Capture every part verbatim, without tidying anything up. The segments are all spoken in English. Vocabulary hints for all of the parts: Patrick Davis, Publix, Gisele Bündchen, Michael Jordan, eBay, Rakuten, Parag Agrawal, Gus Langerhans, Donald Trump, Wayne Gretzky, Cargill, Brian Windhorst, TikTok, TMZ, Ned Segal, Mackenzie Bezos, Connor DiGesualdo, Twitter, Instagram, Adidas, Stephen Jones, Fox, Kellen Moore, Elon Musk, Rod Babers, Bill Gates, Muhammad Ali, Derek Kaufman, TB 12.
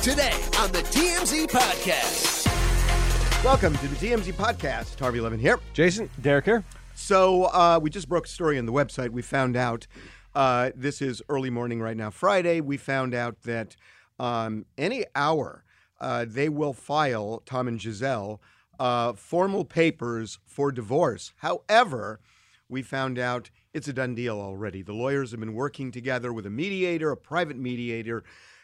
Today on the T M Z Podcast. Welcome to the T M Z Podcast. Harvey Levin here. Jason, Derek here. So uh, we just broke a story on the website. We found out, uh, this is early morning right now, Friday. We found out that um, any hour uh, they will file, Tom and Gisele, uh, formal papers for divorce. However, we found out it's a done deal already. The lawyers have been working together with a mediator, a private mediator,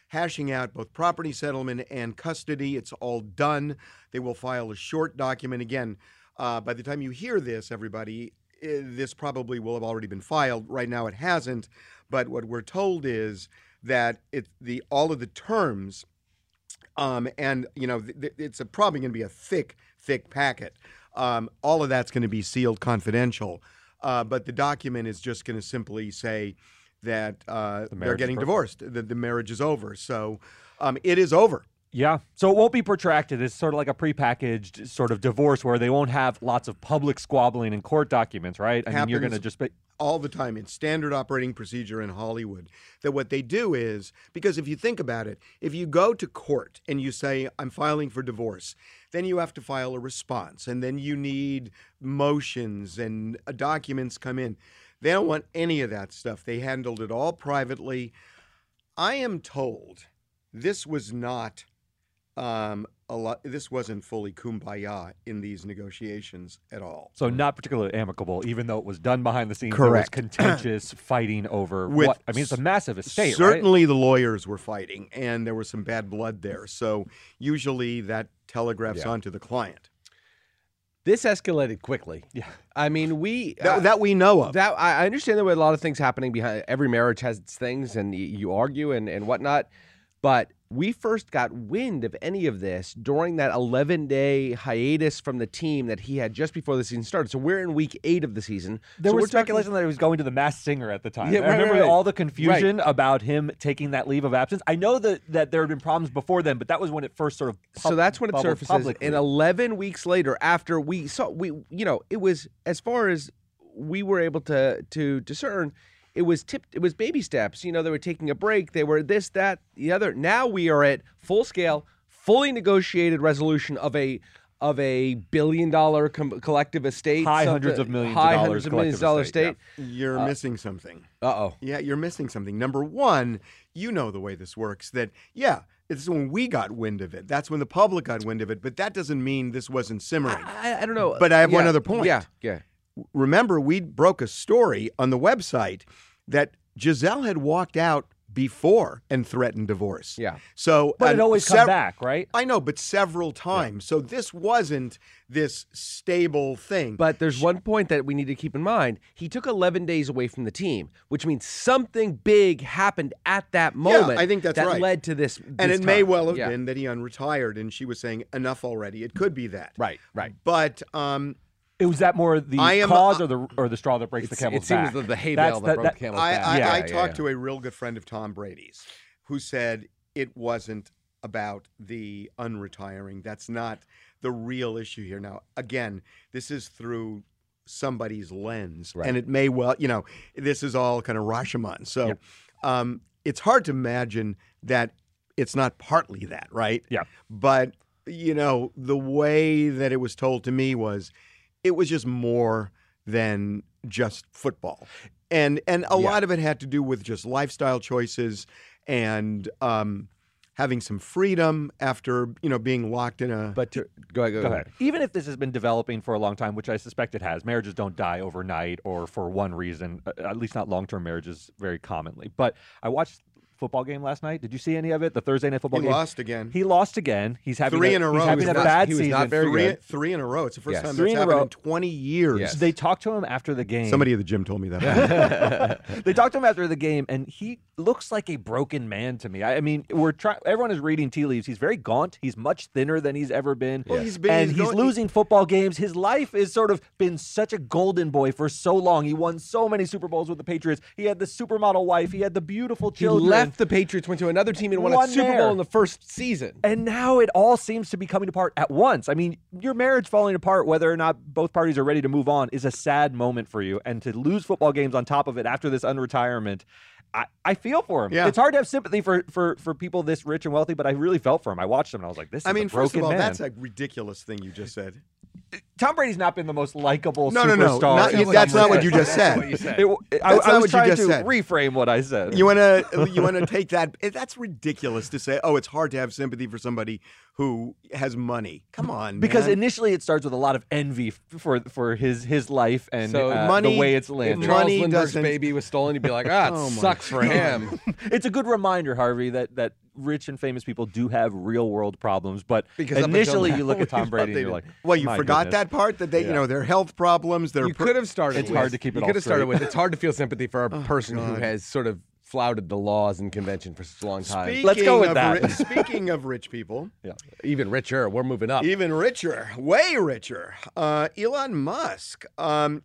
hashing out both property settlement and custody. It's all done. They will file a short document. Again, uh, by the time you hear this, everybody, this probably will have already been filed. Right now it hasn't. But what we're told is that it, the all of the terms, um, and, you know, th- th- it's a, probably going to be a thick, thick packet. Um, all of that's going to be sealed confidential. Uh, but the document is just going to simply say that uh, the they're getting divorced, that the marriage is over. So um, it is over. Yeah. So it won't be protracted. It's sort of like a prepackaged sort of divorce where they won't have lots of public squabbling and court documents, right? I mean, you're going to just be- all the time. It's standard operating procedure in Hollywood that what they do is, because if you think about it, if you go to court and you say, I'm filing for divorce, then you have to file a response and then you need motions and uh, documents come in. They don't want any of that stuff. They handled it all privately. I am told this was not um, a lot. This wasn't fully kumbaya in these negotiations at all. So not particularly amicable, even though it was done behind the scenes. Correct. There was contentious fighting over With what? I mean, it's a massive estate, certainly right? Certainly the lawyers were fighting, and there was some bad blood there. So usually that telegraphs yeah. onto the client. This escalated quickly. Yeah, I mean, we... That, uh, that we know of. That I understand there were a lot of things happening behind... Every marriage has its things, and you argue and, and whatnot. But we first got wind of any of this during that eleven-day hiatus from the team that he had just before the season started. So we're in week eight of the season. There so was speculation talking... that he was going to the Masked Singer at the time. Yeah, right, I remember right, right. all the confusion right. about him taking that leave of absence. I know that, that there had been problems before then, but that was when it first sort of pub- So that's when it surfaces. Publicly. And eleven weeks later, after we saw, we you know, it was, as far as we were able to to discern, It was tipped. It was baby steps. You know, they were taking a break. They were this, that, the other. Now we are at full scale, fully negotiated resolution of a of a billion dollar com- collective estate, high hundreds of millions, high hundreds of millions dollar estate. Yeah. You're uh, missing something. Uh oh. Yeah, you're missing something. Number one, you know the way this works. That yeah. It's when we got wind of it. That's when the public got wind of it. But that doesn't mean this wasn't simmering. I, I, I don't know. But I have yeah. one other point. Yeah. Yeah. Remember, we broke a story on the website that Gisele had walked out before and threatened divorce. Yeah. So, but it always sev- come back, right? I know, but several times. Yeah. So this wasn't this stable thing. But there's one point that we need to keep in mind. He took eleven days away from the team, which means something big happened at that moment. Yeah, I think that's that right. That led to this, this And it time. may well have yeah. been that he unretired and she was saying, enough already. It could be that. Right, right. But... um It was that more the am, cause or the or the straw that breaks the camel's back? It seems the hay bale that, that broke that, the camel's I, back. I, yeah, I yeah, talked yeah. to a real good friend of Tom Brady's who said it wasn't about the unretiring. That's not the real issue here. Now, again, this is through somebody's lens. Right. And it may well, you know, this is all kind of Rashomon. So yeah. um, it's hard to imagine that it's not partly that, right? Yeah. But, you know, the way that it was told to me was... It was just more than just football. And and a yeah. lot of it had to do with just lifestyle choices and um, having some freedom after, you know, being locked in a... But to, go, ahead, go, go ahead. ahead. Even if this has been developing for a long time, which I suspect it has, marriages don't die overnight or for one reason, at least not long-term marriages very commonly. But I watched football game last night? Did you see any of it? The Thursday night football he game. He lost again. He lost again. He's having three a, in a row. He's having he a not, bad he was season. Not very three, good. Three in a row. It's the first yes. time three that's in happened a row. in twenty years. Yes. So they talked to him after the game. Somebody at the gym told me that. They talked to him after the game, and he looks like a broken man to me. I, I mean, we're trying. Everyone is reading tea leaves. He's very gaunt. He's much thinner than he's ever been. Well, yes. he's been and he's, he's going, losing he, football games. His life has sort of been such a golden boy for so long. He won so many Super Bowls with the Patriots. He had the supermodel wife. He had the beautiful children. He left the Patriots, went to another team, and won a Super Bowl in the first season. And now it all seems to be coming apart at once. I mean, your marriage falling apart, whether or not both parties are ready to move on, is a sad moment for you. And to lose football games on top of it after this unretirement, I, I feel for him. Yeah. It's hard to have sympathy for, for, for people this rich and wealthy, but I really felt for him. I watched him, and I was like, this is I mean, a broken first of all, man. That's a ridiculous thing you just said. Tom Brady's not been the most likable no, superstar. No, no, not, that's, that's not what you just said. That's what you said. It, it, I, I was trying to said. reframe what I said. You want to you want to take that? That's ridiculous to say, oh, it's hard to have sympathy for somebody who has money. Come on, man. Because initially it starts with a lot of envy for for his his life and so uh, money, the way it's landed. If Charles money Lindbergh's baby was stolen, you'd be like, ah, it oh sucks for him. It's a good reminder, Harvey, that that rich and famous people do have real world problems, but because initially you look at Tom Brady and you're like, well, you forgot goodness. that part that they, yeah. you know, their health problems. Their you could have started. It's with, hard to keep it. You could have started with. It's hard to feel sympathy for a oh, person God. who has sort of flouted the laws and convention for such a long time. Speaking Let's go with of that. Ri- speaking of rich people, yeah, even richer. We're moving up. Even richer, way richer. Uh, Elon Musk. Um,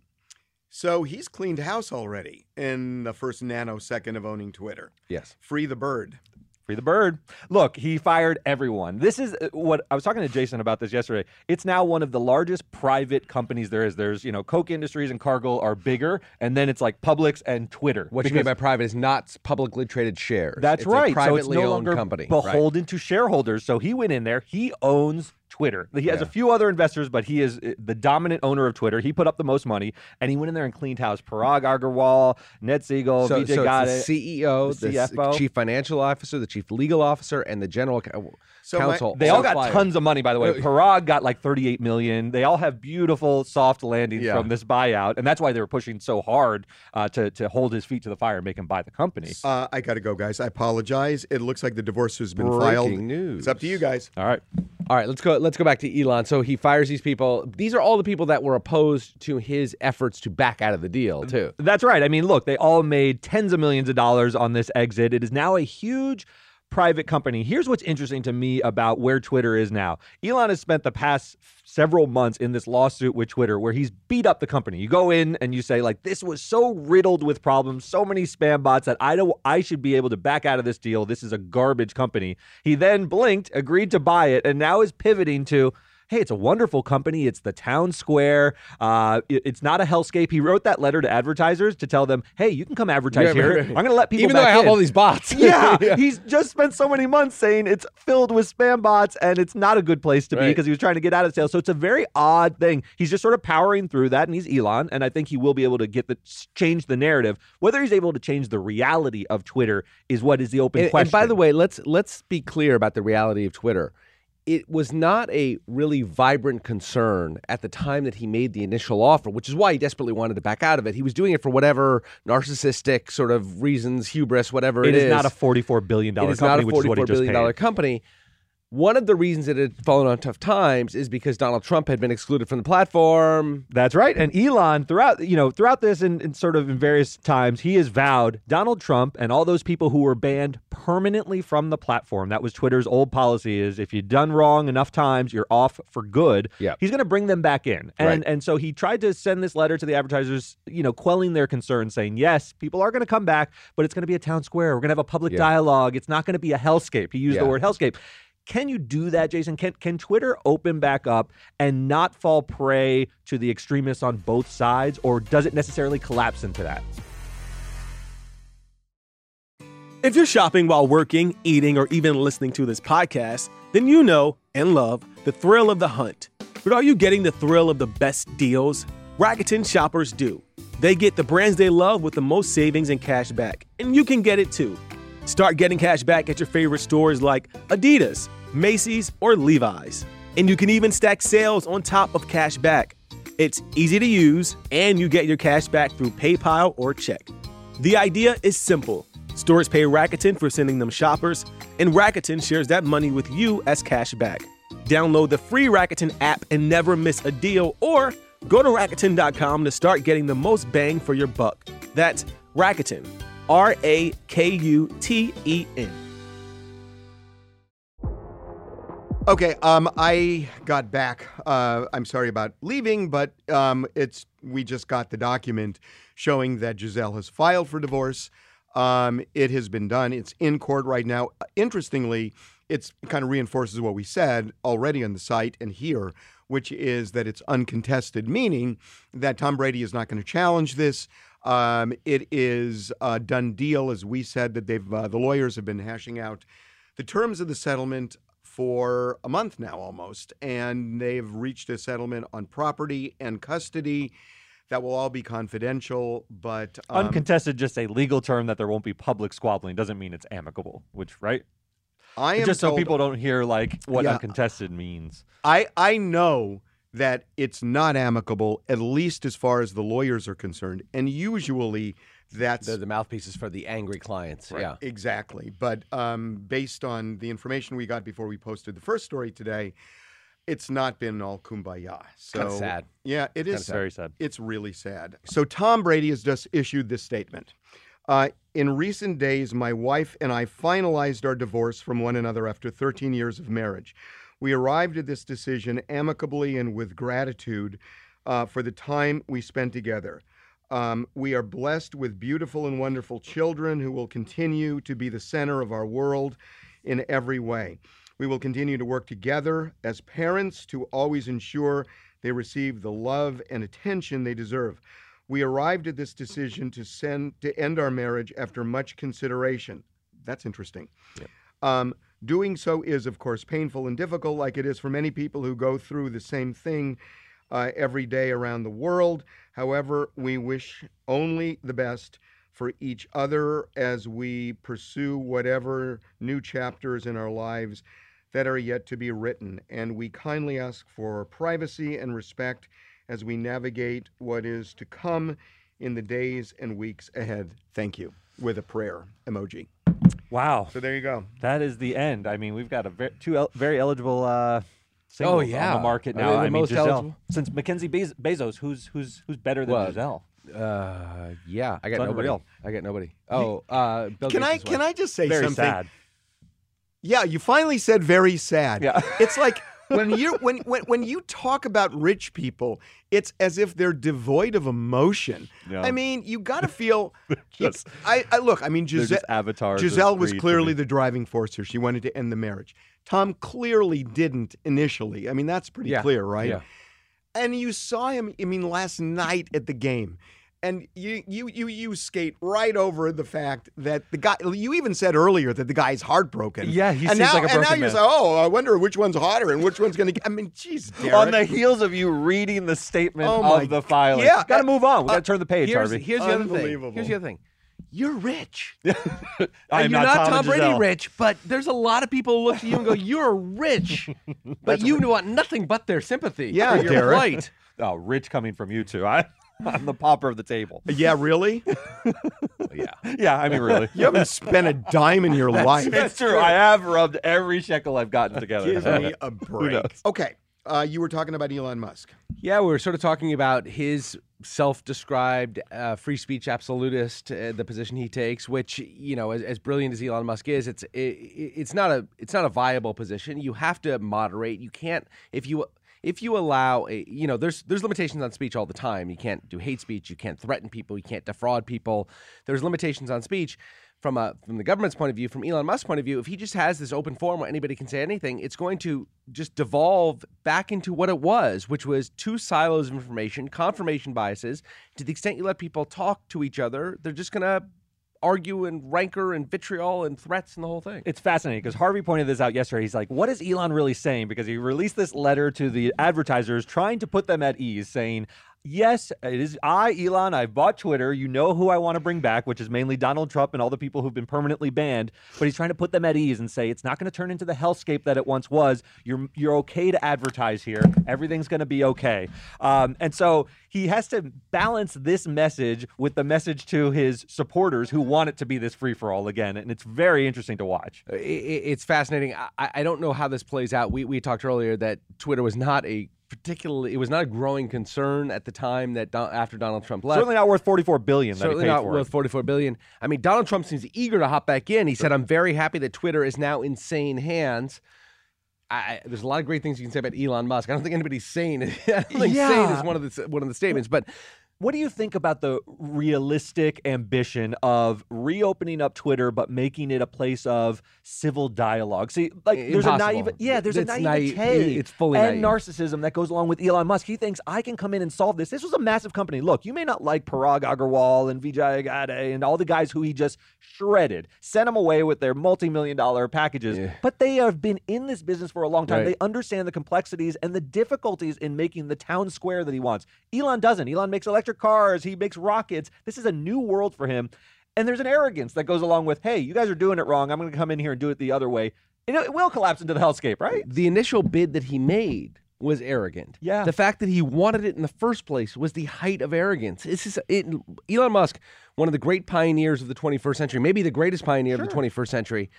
So he's cleaned house already in the first nanosecond of owning Twitter. Yes. Free the bird. Free the bird. Look, he fired everyone. This is what I was talking to Jason about this yesterday. It's now one of the largest private companies there is. There's, you know, Coke Industries and Cargill are bigger, and then it's like Publix and Twitter. What because you mean by private is not publicly traded shares. That's it's right. A privately so it's no owned longer company, beholden right? to shareholders. So he went in there. He owns Twitter. He has yeah. a few other investors, but he is the dominant owner of Twitter. He put up the most money, and he went in there and cleaned house. Parag Agrawal, Ned Segal, so, Vijay Gadde, so the C E O, the, the chief financial officer, the chief legal officer, and the general so counsel. My, they so all got fired. tons of money, by the way. Parag got like thirty-eight million dollars. They all have beautiful soft landings yeah. from this buyout, and that's why they were pushing so hard uh, to, to hold his feet to the fire and make him buy the company. Uh, I got to go, guys. I apologize. It looks like the divorce has been Breaking filed. News. It's up to you guys. All right. All right, let's go. Let's go back to Elon. So he fires these people. These are all the people that were opposed to his efforts to back out of the deal, too. That's right. I mean, look, they all made tens of millions of dollars on this exit. It is now a huge private company. Here's what's interesting to me about where Twitter is now. Elon has spent the past several months in this lawsuit with Twitter where he's beat up the company. You go in and you say, like, this was so riddled with problems, so many spam bots that I don't, I should be able to back out of this deal. This is a garbage company. He then blinked, agreed to buy it, and now is pivoting to, hey, it's a wonderful company. It's the town square. Uh, it, it's not a hellscape. He wrote that letter to advertisers to tell them, hey, you can come advertise yeah, here. Right, right. I'm going to let people Even back though I in. have all these bots. yeah, yeah, he's just spent so many months saying it's filled with spam bots and it's not a good place to right. be because he was trying to get out of sales. So it's a very odd thing. He's just sort of powering through that, and he's Elon, and I think he will be able to get the change the narrative. Whether he's able to change the reality of Twitter is what is the open and, question. And by the way, let's let's be clear about the reality of Twitter. It was not a really vibrant concern at the time that he made the initial offer, which is why he desperately wanted to back out of it. He was doing it for whatever narcissistic sort of reasons, hubris, whatever it is. It is not a forty-four billion dollars company, which is what he just paid. It is not a forty-four billion dollars company. One of the reasons it had fallen on tough times is because Donald Trump had been excluded from the platform. That's right. And Elon, throughout you know, throughout this and, and sort of in various times, he has vowed Donald Trump and all those people who were banned permanently from the platform. That was Twitter's old policy is if you've done wrong enough times, you're off for good. Yep. He's going to bring them back in. And right. and so he tried to send this letter to the advertisers, you know, quelling their concerns, saying, yes, people are going to come back, but it's going to be a town square. We're going to have a public yeah. dialogue. It's not going to be a hellscape. He used yeah. the word hellscape. Can you do that, Jason? Can can Twitter open back up and not fall prey to the extremists on both sides, or does it necessarily collapse into that? If you're shopping while working, eating, or even listening to this podcast, then you know and love the thrill of the hunt. But are you getting the thrill of the best deals? Rakuten shoppers do. They get the brands they love with the most savings and cash back, and you can get it too. Start getting cash back at your favorite stores like Adidas, Macy's, or Levi's. And you can even stack sales on top of cash back. It's easy to use, and you get your cash back through PayPal or check. The idea is simple. Stores pay Rakuten for sending them shoppers, and Rakuten shares that money with you as cash back. Download the free Rakuten app and never miss a deal, or go to Rakuten dot com to start getting the most bang for your buck. That's Rakuten, R A K U T E N. Okay, um, I got back. Uh, I'm sorry about leaving, but um, it's we just got the document showing that Gisele has filed for divorce. Um, it has been done. It's in court right now. Interestingly, it's, it kind of reinforces what we said already on the site and here, which is that it's uncontested, meaning that Tom Brady is not going to challenge this. Um, it is a done deal, as we said, that they've uh, the lawyers have been hashing out the terms of the settlement for a month now almost, and they've reached a settlement on property and custody. That will all be confidential, but... Um, uncontested, just a legal term that there won't be public squabbling. Doesn't mean it's amicable, which, right? I am Just told, so people don't hear, like, what yeah, uncontested means. I, I know that it's not amicable, at least as far as the lawyers are concerned. And usually that's... They're the mouthpieces for the angry clients, right, yeah. Exactly. But um, based on the information we got before we posted the first story today, it's not been all kumbaya. So kind of sad. Yeah, it is. Kind of sad. Very sad. It's really sad. So Tom Brady has just issued this statement. Uh, in recent days, my wife and I finalized our divorce from one another after thirteen years of marriage. We arrived at this decision amicably and with gratitude uh, for the time we spent together. Um, we are blessed with beautiful and wonderful children who will continue to be the center of our world in every way. We will continue to work together as parents to always ensure they receive the love and attention they deserve. We arrived at this decision to send to end our marriage after much consideration. That's interesting. Yep. Um, doing so is, of course, painful and difficult, like it is for many people who go through the same thing uh, every day around the world. However, we wish only the best for each other as we pursue whatever new chapters in our lives that are yet to be written, and we kindly ask for privacy and respect as we navigate what is to come in the days and weeks ahead. Thank you, with a prayer emoji. Wow. So there you go. That is the end. I mean, we've got a ver- two el- very eligible uh, singles oh, yeah. on the market now. I mean, Gisele. Eligible? Since Mackenzie Bez- Bezos, who's who's who's better than well, Gisele? Uh, yeah, I got nobody. Unreal. I got nobody. Oh, uh, Bill can Gates I well. Can I just say very something? Sad. Yeah, you finally said very sad. Yeah. It's like when you when, when when you talk about rich people, it's as if they're devoid of emotion. Yeah. I mean, you got to feel. just, I, I look. I mean, Gisele. Gisele was clearly the driving force here. She wanted to end the marriage. Tom clearly didn't initially. I mean, that's pretty yeah. clear, right? Yeah. And you saw him. I mean, last night at the game. And you, you you you skate right over the fact that the guy, you even said earlier that the guy's heartbroken. Yeah, he and seems now, like a broken man. And now man. You're saying, oh, I wonder which one's hotter and which one's going to, I mean, geez, Derek. On the heels of you reading the statement oh of the filing. Yeah. Got to move on. We got to uh, turn the page, here's, Harvey. Here's the other thing. Here's the other thing. You're rich. I am you're not, not Tom Brady rich, but there's a lot of people who look at you and go, you're rich, but you want nothing but their sympathy. Yeah, you're Derek. Right. Oh, rich coming from you two. I... I'm the pauper of the table. Yeah, really? yeah. Yeah, I mean, really. You haven't spent a dime in your that's, life. That's true. I have rubbed every shekel I've gotten together. Give me a break. Okay. Uh, you were talking about Elon Musk. Yeah, we were sort of talking about his self-described uh, free speech absolutist, uh, the position he takes, which, you know, as, as brilliant as Elon Musk is, it's it, it's not a it's not a viable position. You have to moderate. You can't if you. If you allow, a, you know, there's there's limitations on speech all the time. You can't do hate speech. You can't threaten people. You can't defraud people. There's limitations on speech from a from the government's point of view, from Elon Musk's point of view. If he just has this open forum where anybody can say anything, it's going to just devolve back into what it was, which was two silos of information, confirmation biases. To the extent you let people talk to each other, they're just going to argue and rancor and vitriol and threats and the whole thing. It's fascinating because Harvey pointed this out yesterday. He's like, what is Elon really saying? Because he released this letter to the advertisers trying to put them at ease, saying, yes, it is I, Elon, I've bought Twitter. You know who I want to bring back, which is mainly Donald Trump and all the people who've been permanently banned. But he's trying to put them at ease and say, it's not going to turn into the hellscape that it once was. You're you're okay to advertise here. Everything's going to be okay. Um, and so he has to balance this message with the message to his supporters who want it to be this free-for-all again. And it's very interesting to watch. It's fascinating. I, I don't know how this plays out. We, we talked earlier that Twitter was not a... Particularly, it was not a growing concern at the time that Don, after Donald Trump left. Certainly not worth forty-four billion dollars that Certainly he paid not for worth forty-four billion dollars. I mean, Donald Trump seems eager to hop back in. He sure. said, I'm very happy that Twitter is now in sane hands. I, there's a lot of great things you can say about Elon Musk. I don't think anybody's sane. I don't think yeah. sane is one of the, one of the statements, but... What do you think about the realistic ambition of reopening up Twitter but making it a place of civil dialogue? See, like Impossible. there's a naive, yeah, there's it's a naivete it's fully and naive. narcissism that goes along with Elon Musk. He thinks I can come in and solve this. This was a massive company. Look, you may not like Parag Agrawal and Vijay Gadde and all the guys who he just shredded, sent them away with their multi-million dollar packages, yeah. but they have been in this business for a long time. Right. They understand the complexities and the difficulties in making the town square that he wants. Elon doesn't. Elon makes electric cars, he makes rockets. This is a new world for him. And there's an arrogance that goes along with, hey, you guys are doing it wrong. I'm going to come in here and do it the other way. It, it will collapse into the hellscape, right? The initial bid that he made was arrogant. Yeah. The fact that he wanted it in the first place was the height of arrogance. This is it, Elon Musk, one of the great pioneers of the twenty-first century, maybe the greatest pioneer sure. of the twenty-first century,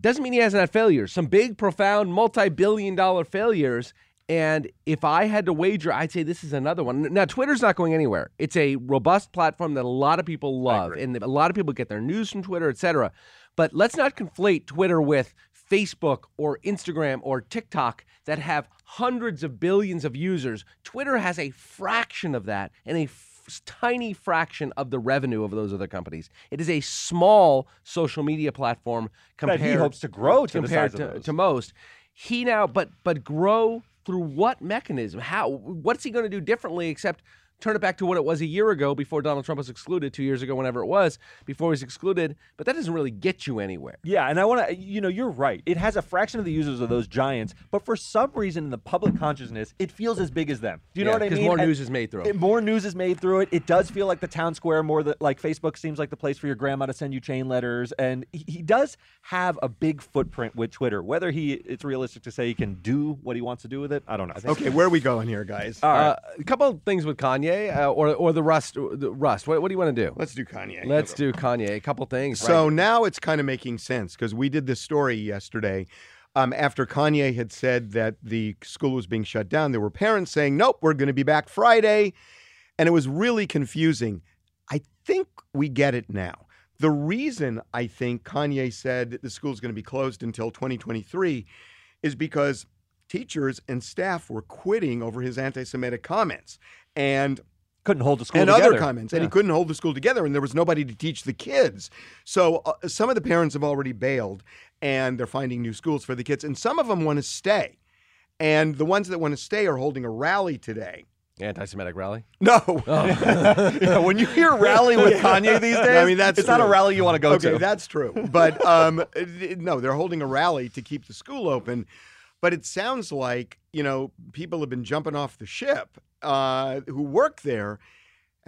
doesn't mean he hasn't had failures. Some big, profound, multi-billion dollar failures. And if I had to wager, I'd say this is another one. Now, Twitter's not going anywhere. It's a robust platform that a lot of people love. And a lot of people get their news from Twitter, et cetera. But let's not conflate Twitter with Facebook or Instagram or TikTok that have hundreds of billions of users. Twitter has a fraction of that and a f- tiny fraction of the revenue of those other companies. It is a small social media platform compared, that he hopes to grow to, compared the size of those. to, to most. He now, but but grow... Through what mechanism? How? What's he going to do differently except turn it back to what it was a year ago before Donald Trump was excluded, two years ago, whenever it was, before he was excluded? But that doesn't really get you anywhere. Yeah, and I want to, you know, you're right. It has a fraction of the users of those giants, but for some reason in the public consciousness, it feels as big as them. Do you yeah, know what I mean? Because more and news is made through it. More news is made through it. It does feel like the town square, more that like Facebook seems like the place for your grandma to send you chain letters. And he, he does have a big footprint with Twitter. Whether he, it's realistic to say he can do what he wants to do with it, I don't know. I okay, where are we going here, guys? Uh, uh, a couple of things with Kanye. Uh, or or the Rust. The Rust. What, what do you want to do? Let's do Kanye. Let's do Kanye. A couple things. So right. now it's kind of making sense because we did this story yesterday um, after Kanye had said that the school was being shut down. There were parents saying, nope, we're going to be back Friday. And it was really confusing. I think we get it now. The reason I think Kanye said the school's going to be closed until twenty twenty-three is because teachers and staff were quitting over his anti-Semitic comments. And couldn't hold the school and together. other comments, yeah. and he couldn't hold the school together, and there was nobody to teach the kids. So uh, some of the parents have already bailed, and they're finding new schools for the kids, and some of them want to stay. And the ones that want to stay are holding a rally today. Anti-Semitic rally? No. Oh. yeah, when you hear rally with Kanye these days, I mean, that's it's true. not a rally you want to go okay, to. Okay, that's true. But um, no, they're holding a rally to keep the school open. But it sounds like, you know, people have been jumping off the ship uh, who work there.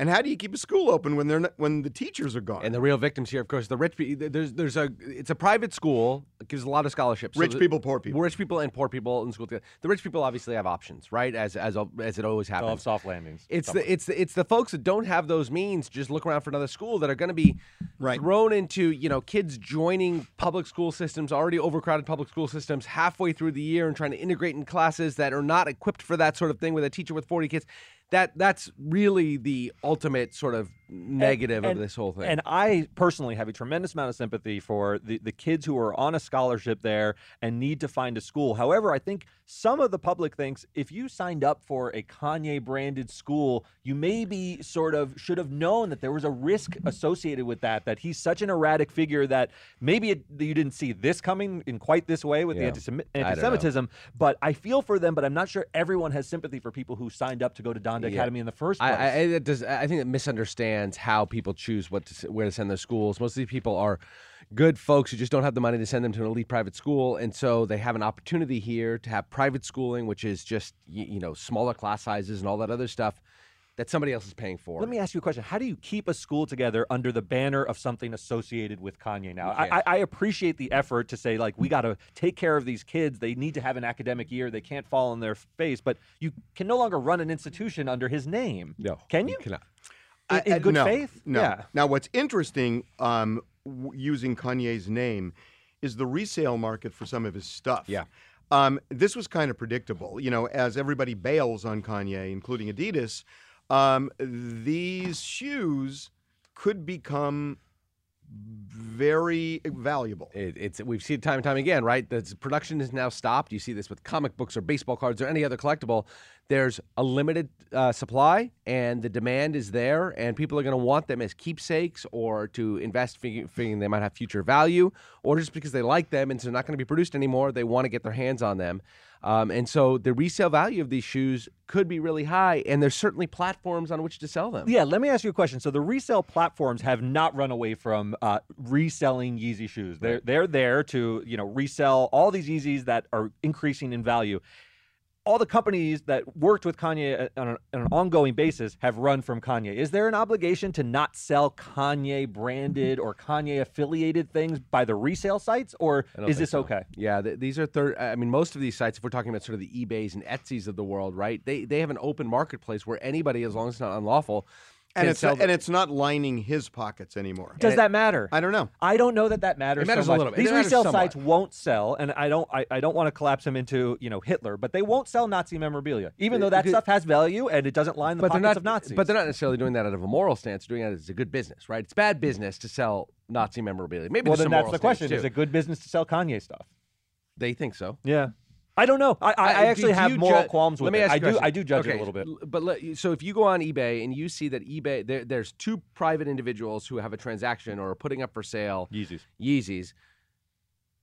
And how do you keep a school open when they're not, when the teachers are gone? And the real victims here, of course, the rich people. There's there's a it's a private school. It gives a lot of scholarships. Rich so the, people, poor people. Rich people and poor people in school together. The rich people obviously have options, right? As as as it always happens. They'll have soft landings. It's somewhere. the it's the, it's the folks that don't have those means just look around for another school that are going to be right. thrown into you know kids joining public school systems, already overcrowded public school systems, halfway through the year and trying to integrate in classes that are not equipped for that sort of thing with a teacher with forty kids. That that's really the ultimate sort of negative and, and, of this whole thing. And I personally have a tremendous amount of sympathy for the, the kids who are on a scholarship there and need to find a school. However, I think some of the public thinks if you signed up for a Kanye-branded school, you maybe sort of should have known that there was a risk associated with that, that he's such an erratic figure that maybe it, you didn't see this coming in quite this way with yeah. the antisem- anti-Semitism. I but I feel for them, but I'm not sure everyone has sympathy for people who signed up to go to Don yeah. Academy in the first place. I, I, it does, I think it misunderstands how people choose what to, where to send their schools. Most of these people are good folks who just don't have the money to send them to an elite private school, and so they have an opportunity here to have private schooling, which is just you know smaller class sizes and all that other stuff. that somebody else is paying for. Let me ask you a question. How do you keep a school together under the banner of something associated with Kanye now? I, I appreciate the effort to say, like, we got to take care of these kids. They need to have an academic year. They can't fall on their face. But you can no longer run an institution under his name. No. Can you? You cannot. In, in I, I, good no, faith? No. Yeah. Now, what's interesting, um, w- using Kanye's name, is the resale market for some of his stuff. Yeah. Um, this was kind of predictable. You know, as everybody bails on Kanye, including Adidas, Um, these shoes could become very valuable. It, it's we've seen it time and time again, right? The production is now stopped. You see this with comic books or baseball cards or any other collectible. There's a limited uh, supply, and the demand is there, and people are going to want them as keepsakes or to invest, figuring they might have future value, or just because they like them and so they're not going to be produced anymore, they want to get their hands on them. Um, and so the resale value of these shoes could be really high, and there's certainly platforms on which to sell them. Yeah, let me ask you a question. So the resale platforms have not run away from uh, reselling Yeezy shoes. They're they're there to, you know, resell all these Yeezys that are increasing in value. All the companies that worked with Kanye on, a, on an ongoing basis have run from Kanye. Is there an obligation to not sell Kanye-branded or Kanye-affiliated things by the resale sites, or is this so. okay? Yeah, th- these are third. I mean, most of these sites, if we're talking about sort of the eBays and Etsy's of the world, right? They they have an open marketplace where anybody, as long as it's not unlawful. And it's, not, and it's not lining his pockets anymore. Does and that it, matter? I don't know. I don't know that that matters. It matters so much. a little bit. These resale sites won't sell, and I don't. I, I don't want to collapse them into, you know, Hitler, but they won't sell Nazi memorabilia, even though that it, stuff has value and it doesn't line the pockets not, of Nazis. But they're not necessarily doing that out of a moral stance. They're doing that as a good business, right? It's bad business to sell Nazi memorabilia. Maybe well, then that's the question: too. Is it good business to sell Kanye stuff? They think so. Yeah. I don't know. I, I, I actually have moral ju- qualms with it. I do, I do judge okay. it a little bit. But let, so if you go on eBay and you see that eBay, there, there's two private individuals who have a transaction or are putting up for sale Yeezys. Yeezys.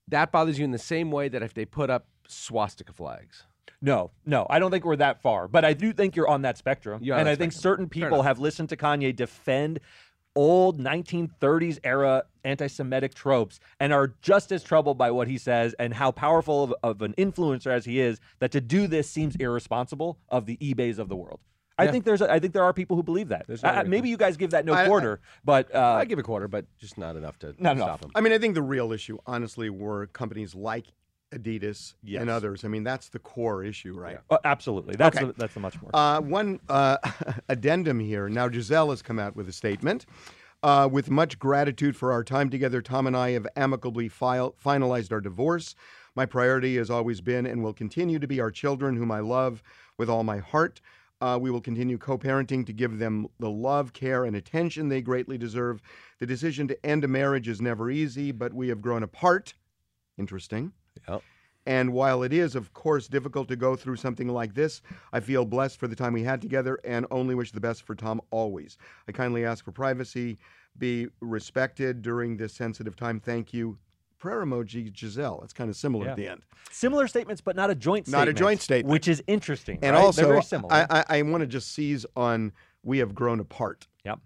That bothers you in the same way that if they put up swastika flags. No, no, I don't think we're that far. But I do think you're on that spectrum. On and that I spectrum. think certain people have listened to Kanye defend old nineteen thirties era anti-Semitic tropes and are just as troubled by what he says and how powerful of, of an influencer as he is, that to do this seems irresponsible of the eBays of the world. I yeah. think there's, a, I think there are people who believe that. I, maybe you guys give that no I, quarter, I, but uh, I give a quarter, but just not enough to not stop them. I mean, I think the real issue, honestly, were companies like Adidas yes. and others. I mean, that's the core issue, right? Yeah. Uh, absolutely. That's okay. a, that's a much more. Uh, one uh, addendum here. Now, Gisele has come out with a statement. Uh, with much gratitude for our time together, Tom and I have amicably file- finalized our divorce. My priority has always been and will continue to be our children, whom I love with all my heart. Uh, we will continue co-parenting to give them the love, care, and attention they greatly deserve. The decision to end a marriage is never easy, but we have grown apart. Interesting. Yep. And while it is, of course, difficult to go through something like this, I feel blessed for the time we had together and only wish the best for Tom always. I kindly ask for privacy, be respected during this sensitive time. Thank you. Prayer emoji, Gisele. It's kind of similar yeah. at the end. Similar statements, but not a joint statement. Not a joint statement. Which is interesting. And right? also, They're very similar. I, I, I want to just seize on we have grown apart. Yep.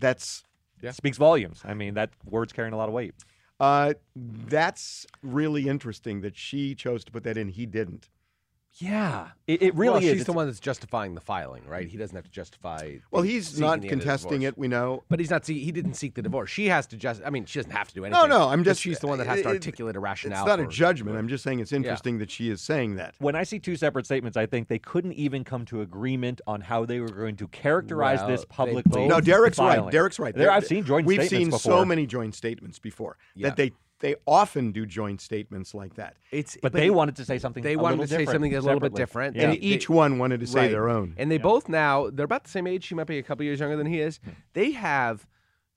That's... Yeah. Speaks volumes. I mean, that word's carrying a lot of weight. Uh, that's really interesting that she chose to put that in. He didn't. Yeah, it, it really well, is. She's it's... the one that's justifying the filing, right? He doesn't have to justify. Well, he's not contesting it. We know, but he's not. See, he didn't seek the divorce. She has to just. I mean, she doesn't have to do anything. No, no. I'm just. She's the one that has it, to articulate it, a rationale. It's not a judgment. I'm just saying it's interesting yeah. that she is saying that. When I see two separate statements, I think they couldn't even come to agreement on how they were going to characterize well, this publicly. No, Derek's filing. right. Derek's right. There, I've seen joint. We've statements seen before. so many joint statements before yeah. that they. They often do joint statements like that. It's, but, but they wanted to say something. They wanted to say something a little bit different, yeah. and they, each one wanted to say right. their own. And they yeah. both now—they're about the same age. She might be a couple years younger than he is. Hmm. They have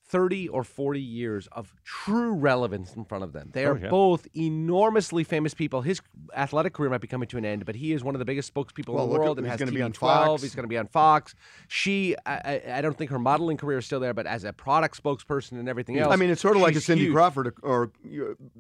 thirty or forty years of true relevance in front of them. They are oh, yeah. both enormously famous people. His athletic career might be coming to an end, but he is one of the biggest spokespeople well, in the world. At, and he's going to be on twelve. Fox. He's going to be on Fox. She, I, I don't think her modeling career is still there, but as a product spokesperson and everything else. I mean, it's sort of like a Cindy huge. Crawford, or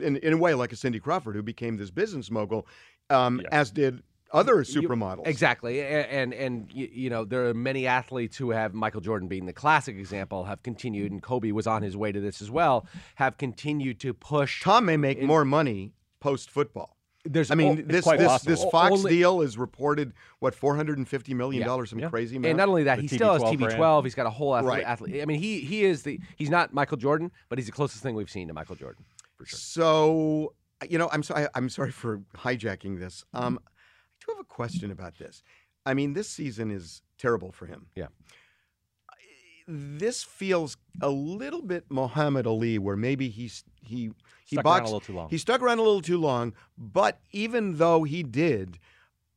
in, in a way like a Cindy Crawford, who became this business mogul, um, yeah. as did other supermodels. Exactly. And, and, and you know, there are many athletes who have, Michael Jordan being the classic example, have continued, and Kobe was on his way to this as well, have continued to push. Tom may make in, more money post-football. There's, I mean, this this, this Fox only, deal is reported, what, four hundred fifty million dollars, yeah, some yeah. crazy amount? And not only that, the he still has T B twelve. He's got a whole athlete. Right. athlete. I mean, he he is the, he's not Michael Jordan, but he's the closest thing we've seen to Michael Jordan, for sure. So, you know, I'm, so, I, I'm sorry for hijacking this. Um, I do have a question about this. I mean, this season is terrible for him. Yeah. This feels a little bit Muhammad Ali, where maybe he's he he stuck boxed, around a little too long. He stuck around a little too long, but even though he did,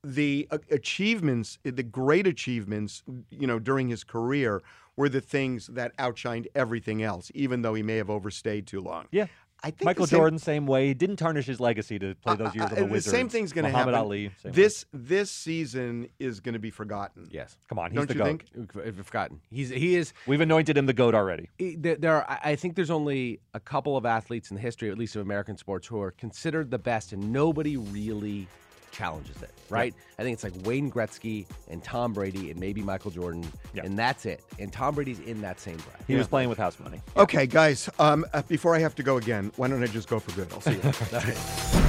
the achievements, the great achievements, you know, during his career were the things that outshined everything else, even though he may have overstayed too long. Yeah. I think Michael Jordan, same way, didn't tarnish his legacy to play those years uh, uh, of the Wizards. The same thing's going to happen. Muhammad Ali. This way. This season is going to be forgotten. Yes, come on, he's Don't the you goat. Think? Forgotten. He's he is. We've anointed him the goat already. There, are, I think there's only a couple of athletes in the history, at least of American sports, who are considered the best, and nobody really challenges it. Right? Yeah. I think it's like Wayne Gretzky and Tom Brady and maybe Michael Jordan, yeah. and that's it. And Tom Brady's in that same breath. He yeah. was playing with house money. Yeah. Okay, guys, um, before I have to go again, why don't I just go for good? I'll see you later.